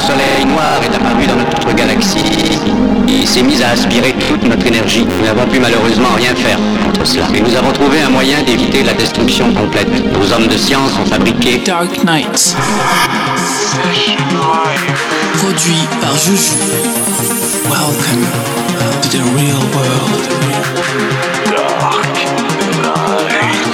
soleil noir est apparu dans notre galaxie. Il s'est mis à aspirer toute notre énergie. Nous n'avons pu malheureusement rien faire contre cela. Mais nous avons trouvé un moyen d'éviter la destruction complète. Nos hommes de science ont fabriqué Dark Knights. Produit par Juju. Welcome to the real world. Dark Knights.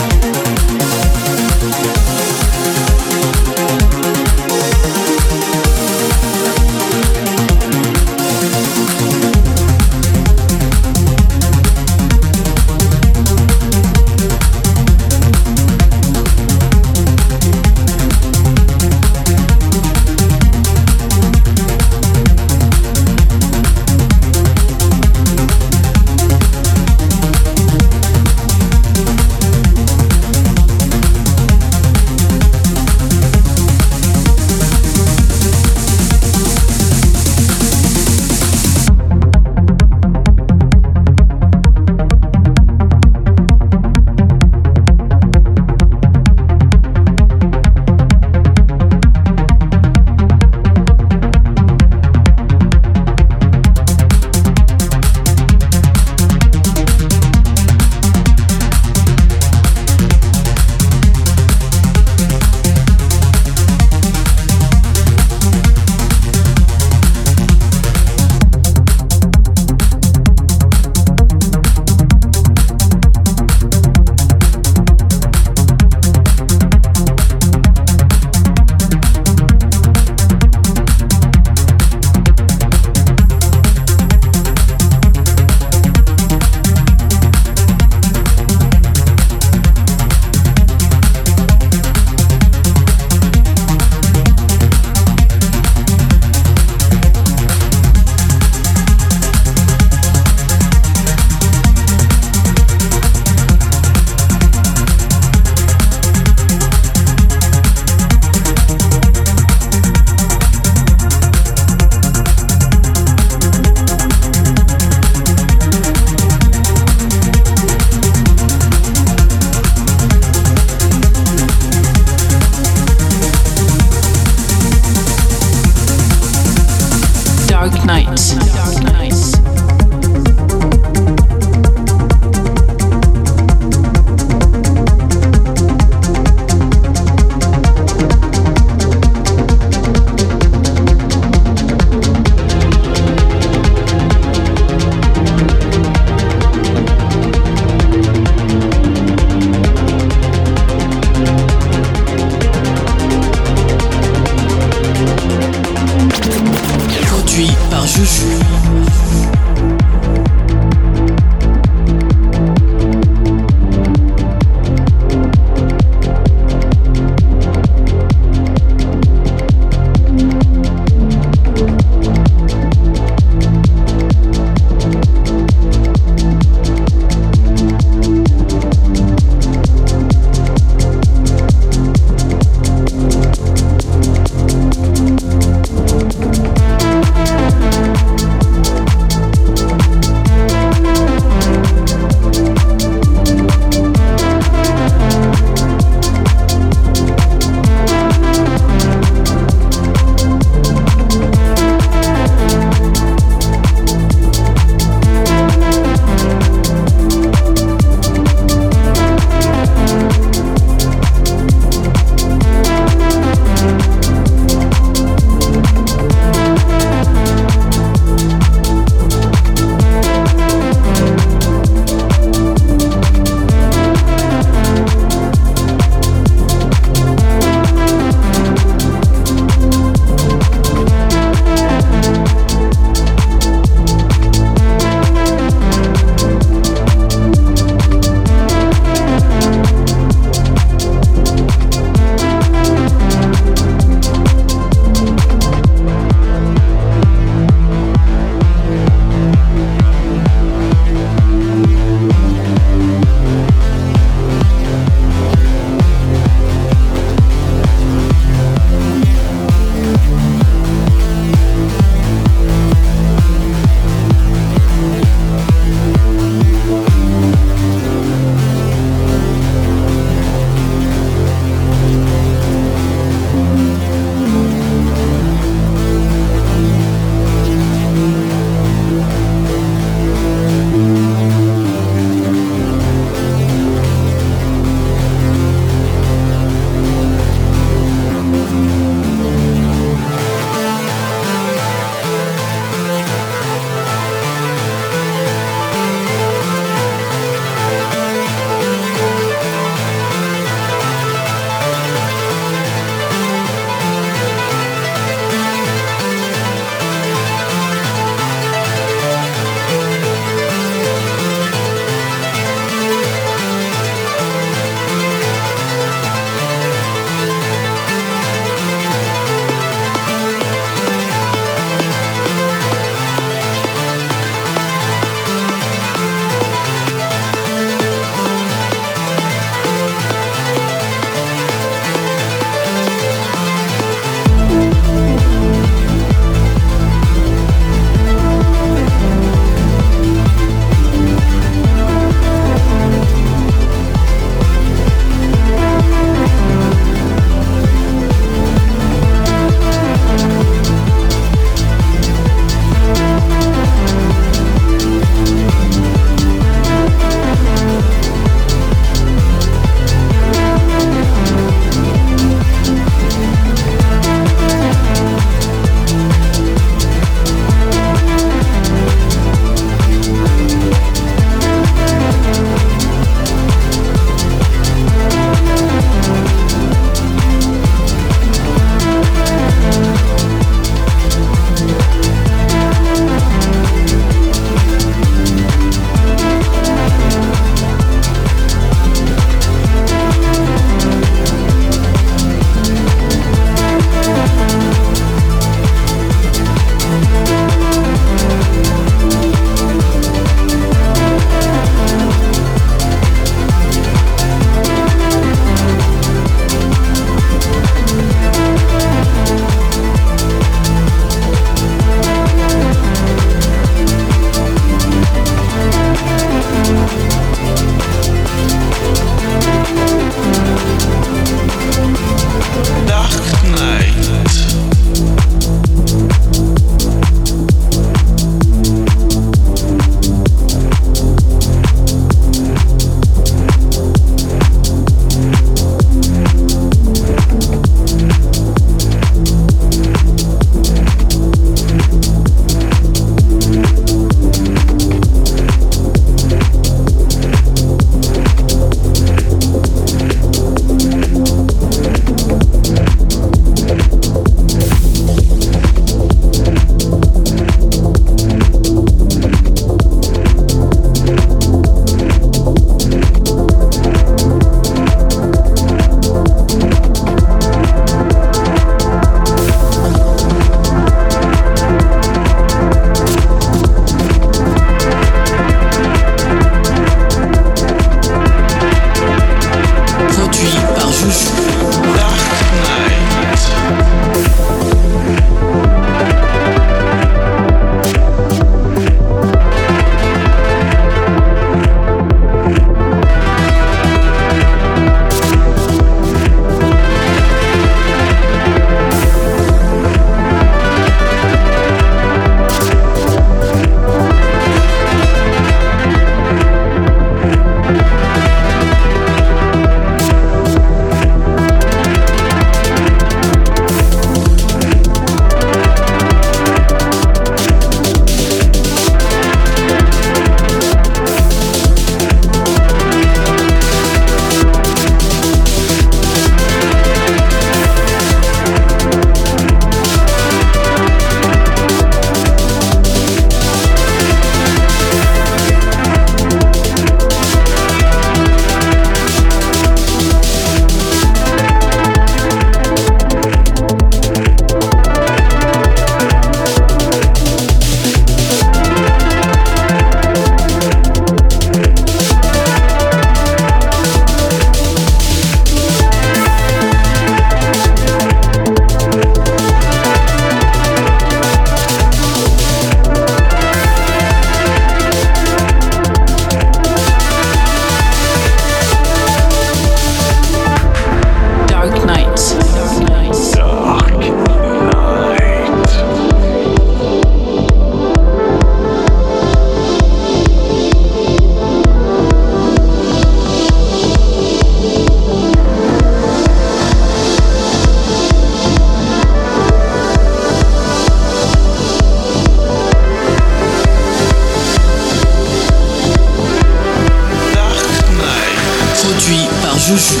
Juju.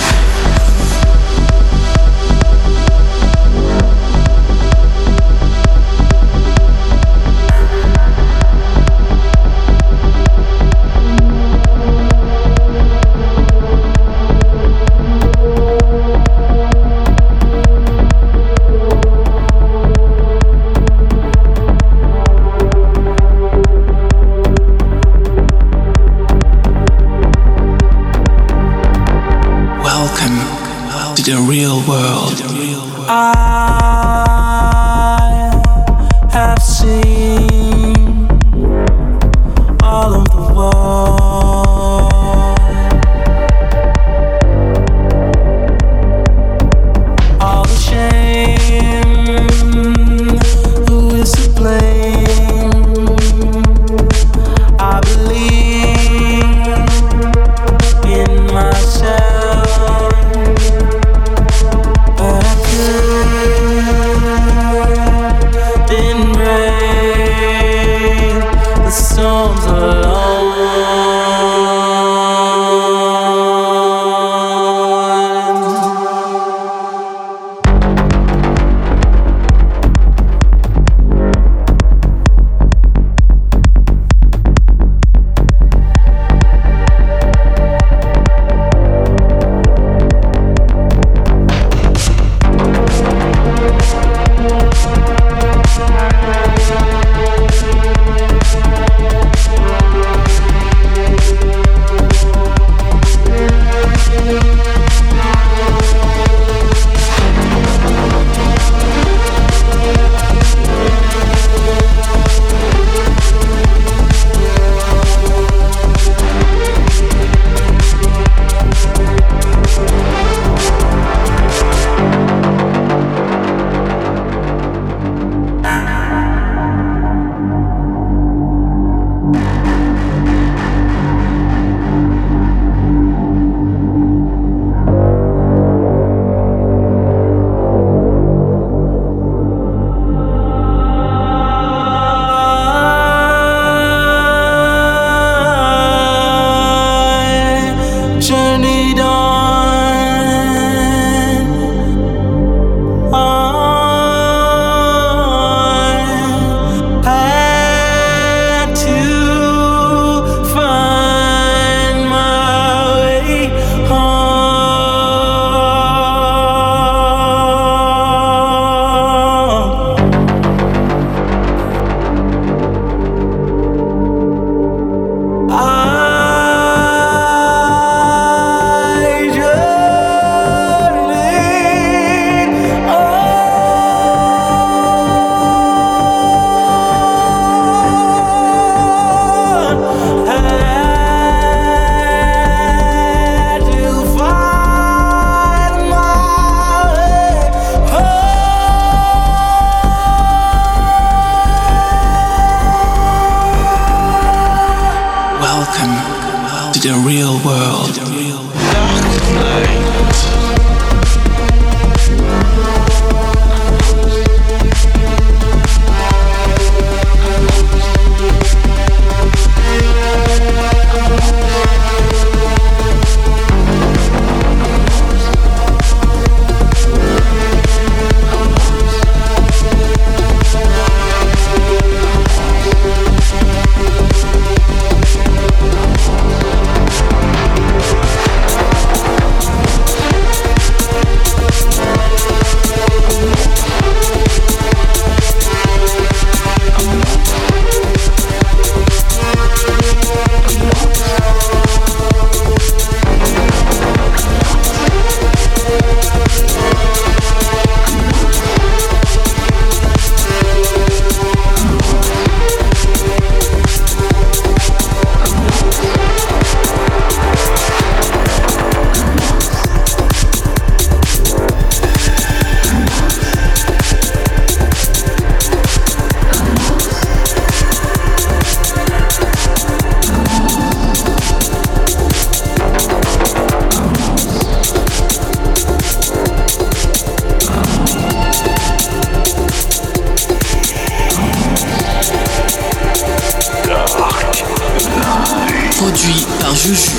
Welcome to the real world. I have seen all of the world, all the shame. Who is to blame? I believe in myself. Welcome to the real world. Dark Knights. Produit par Juju.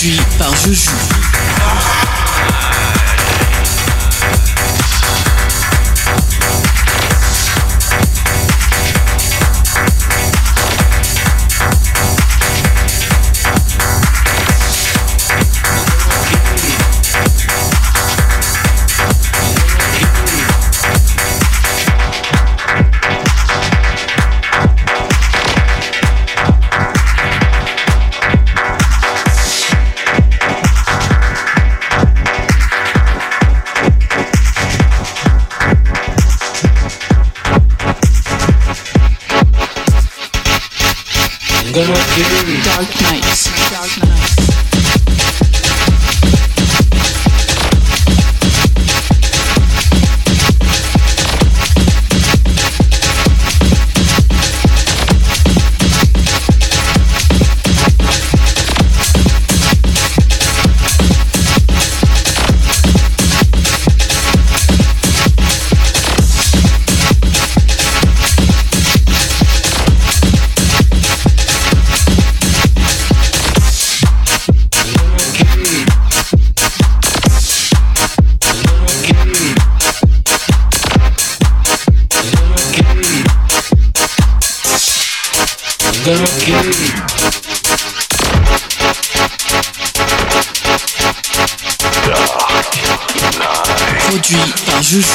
produit par Juju. Dark Knights. Dark Knights. Produit par Juju.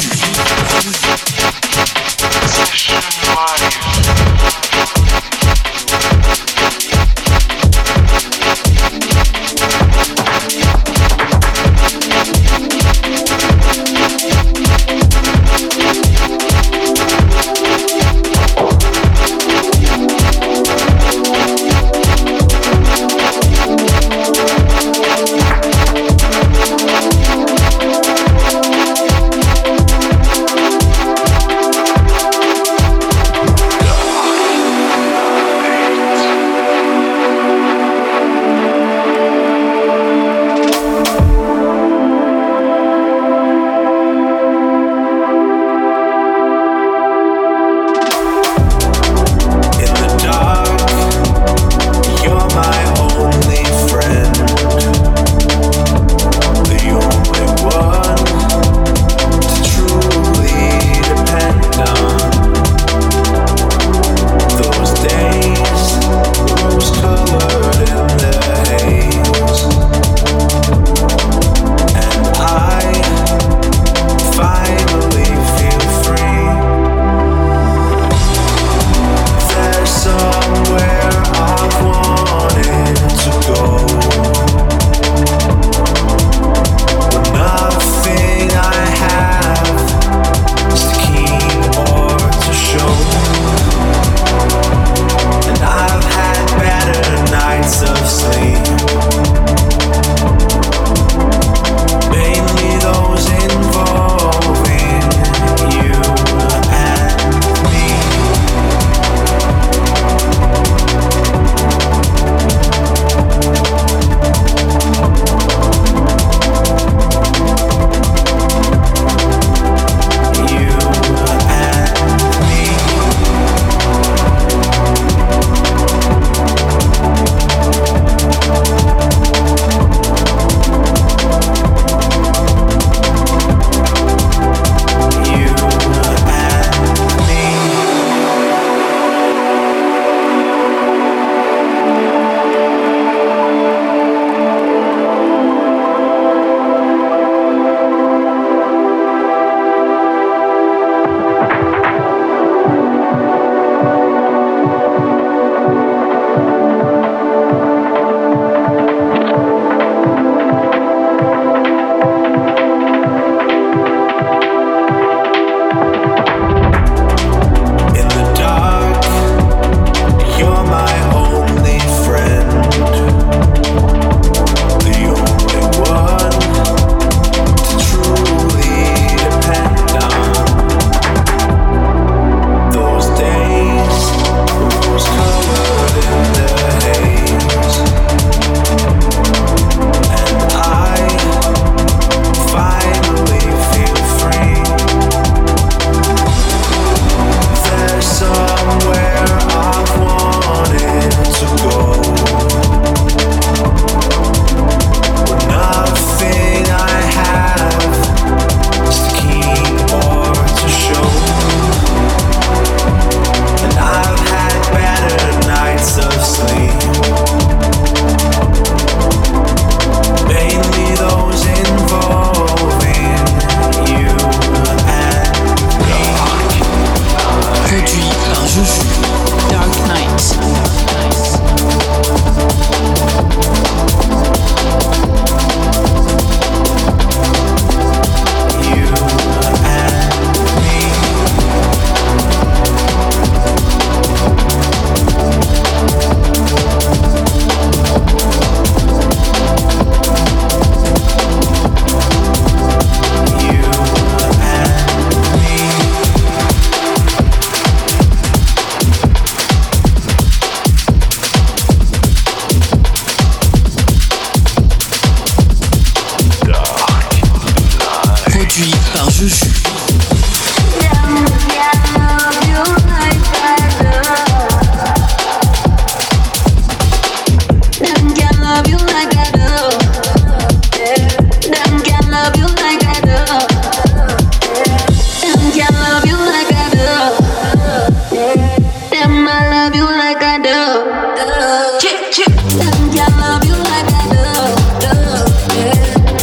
love you like I do. Chip, chip. Them can't love you like I do. Yeah.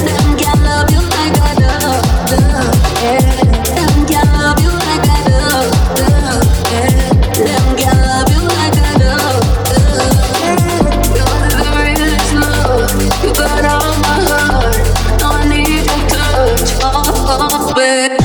Them can't love you like I do. Yeah. Them can't love you like I do. Yeah. Them can't love you like I do. You're the greatest love you got on my heart. Don't need your touch, oh, oh babe.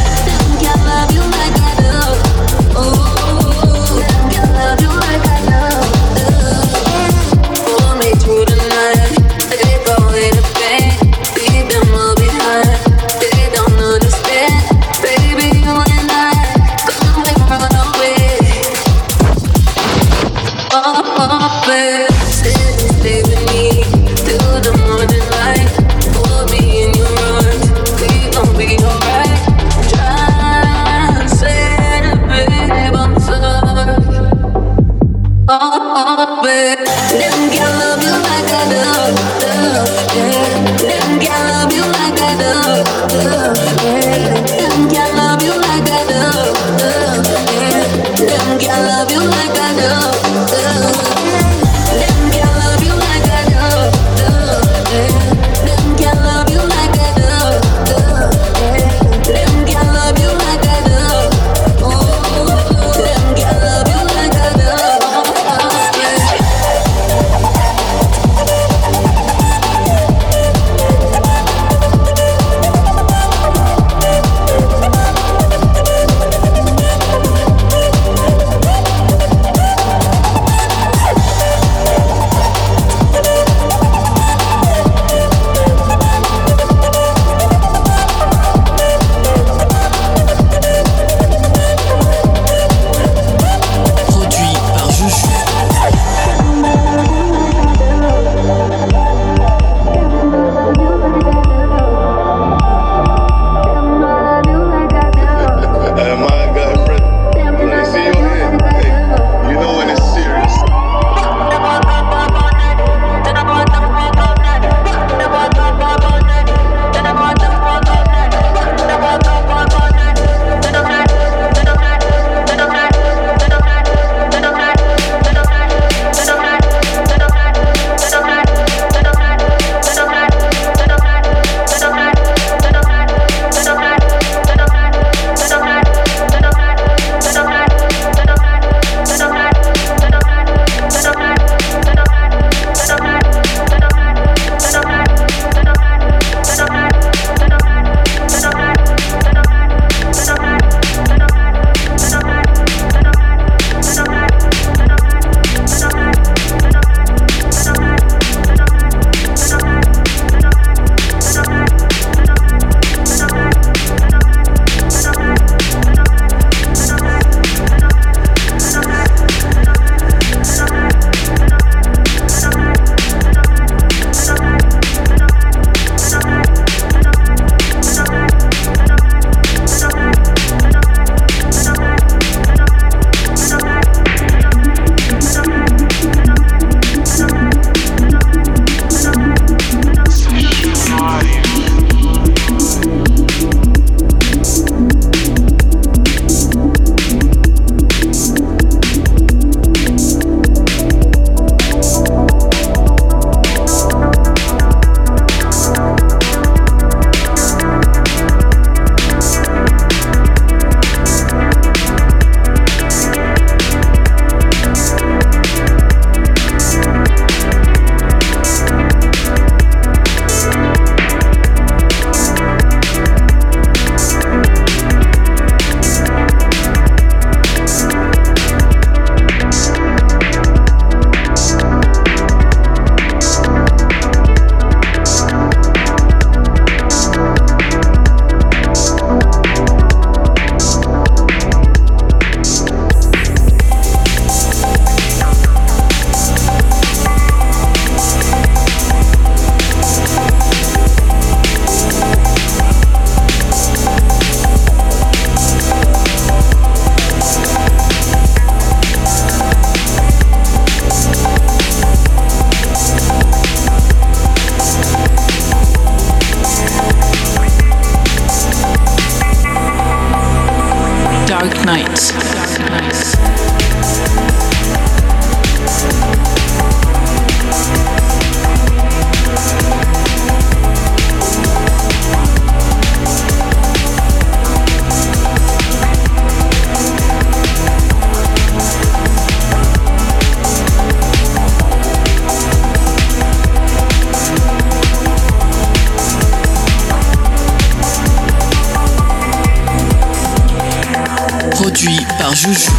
produit par Juju.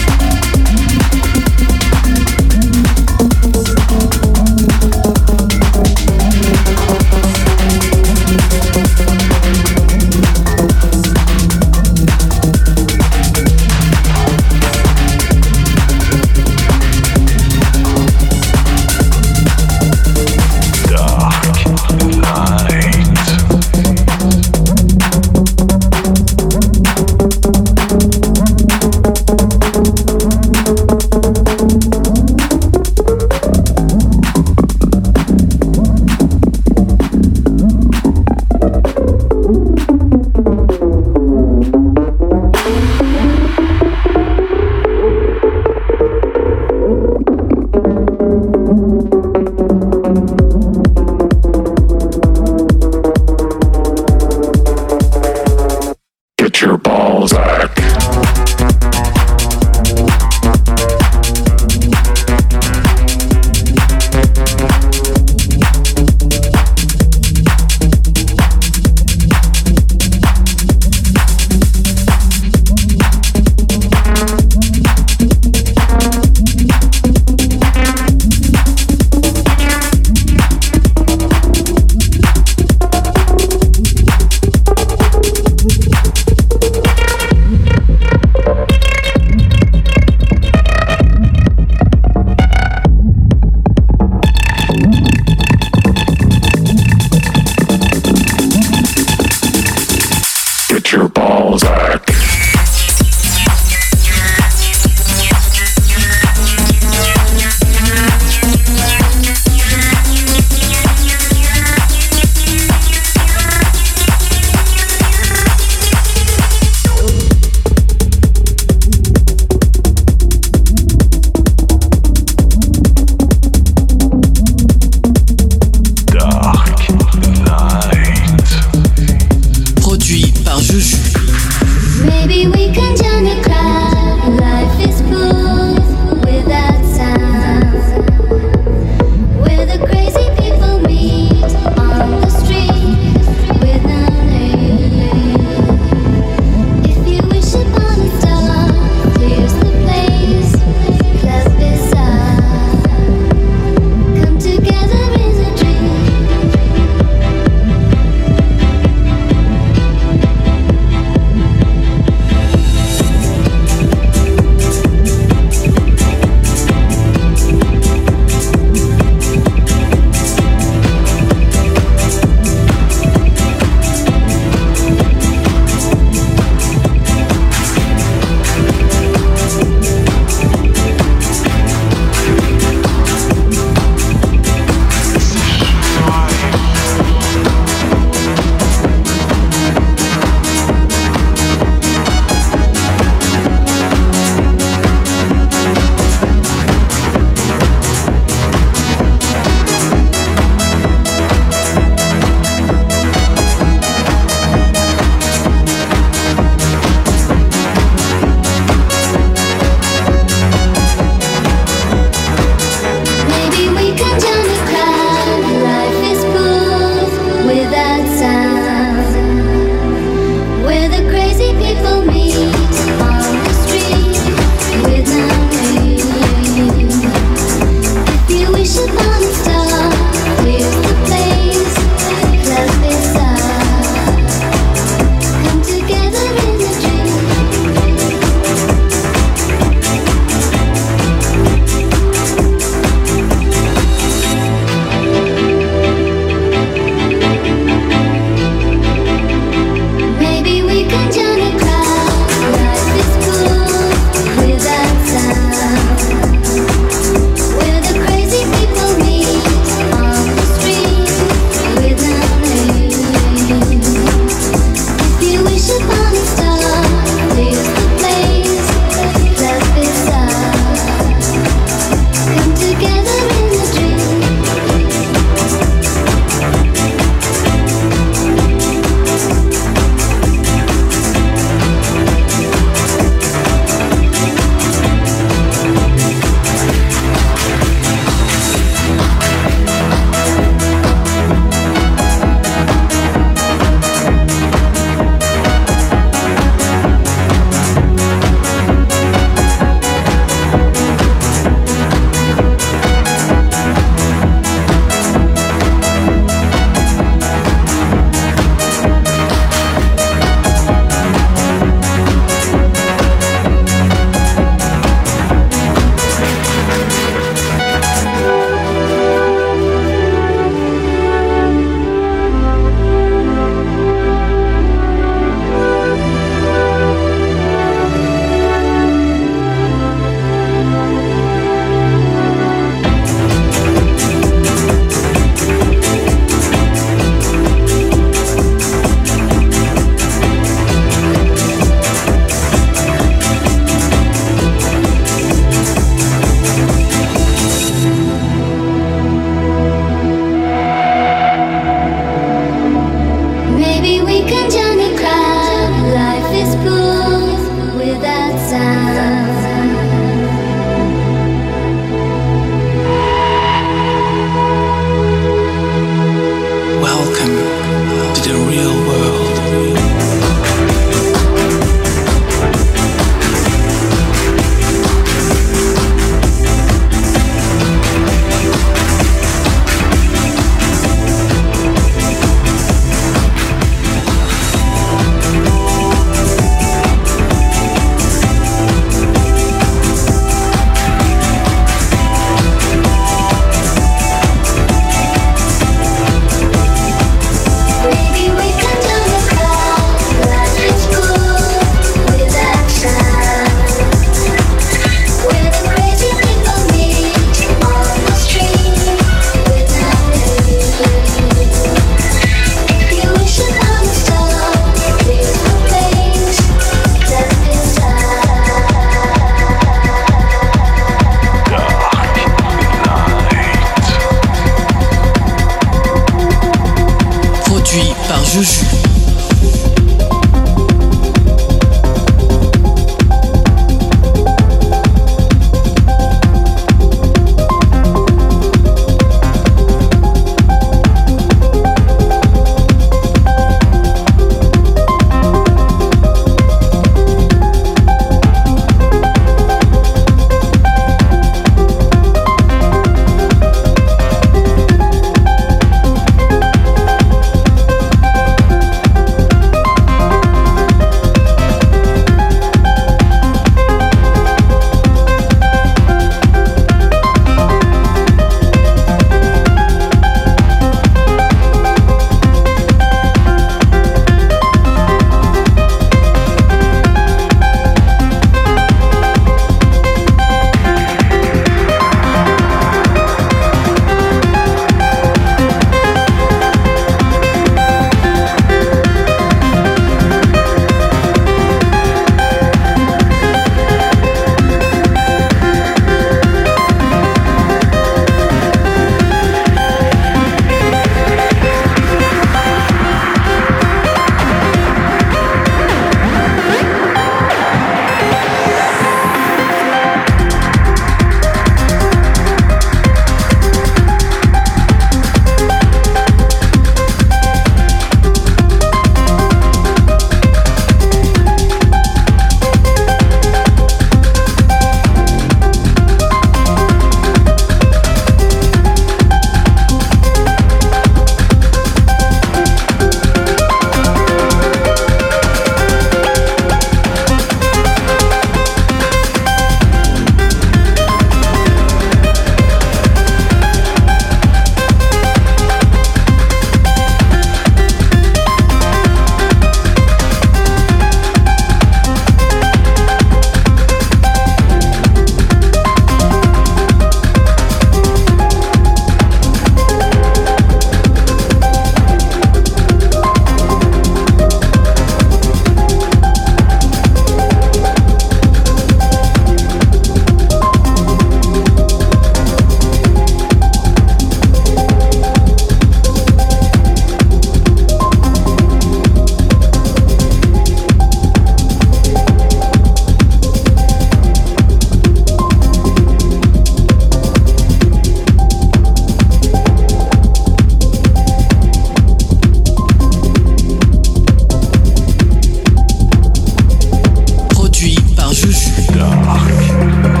Je suis Dark.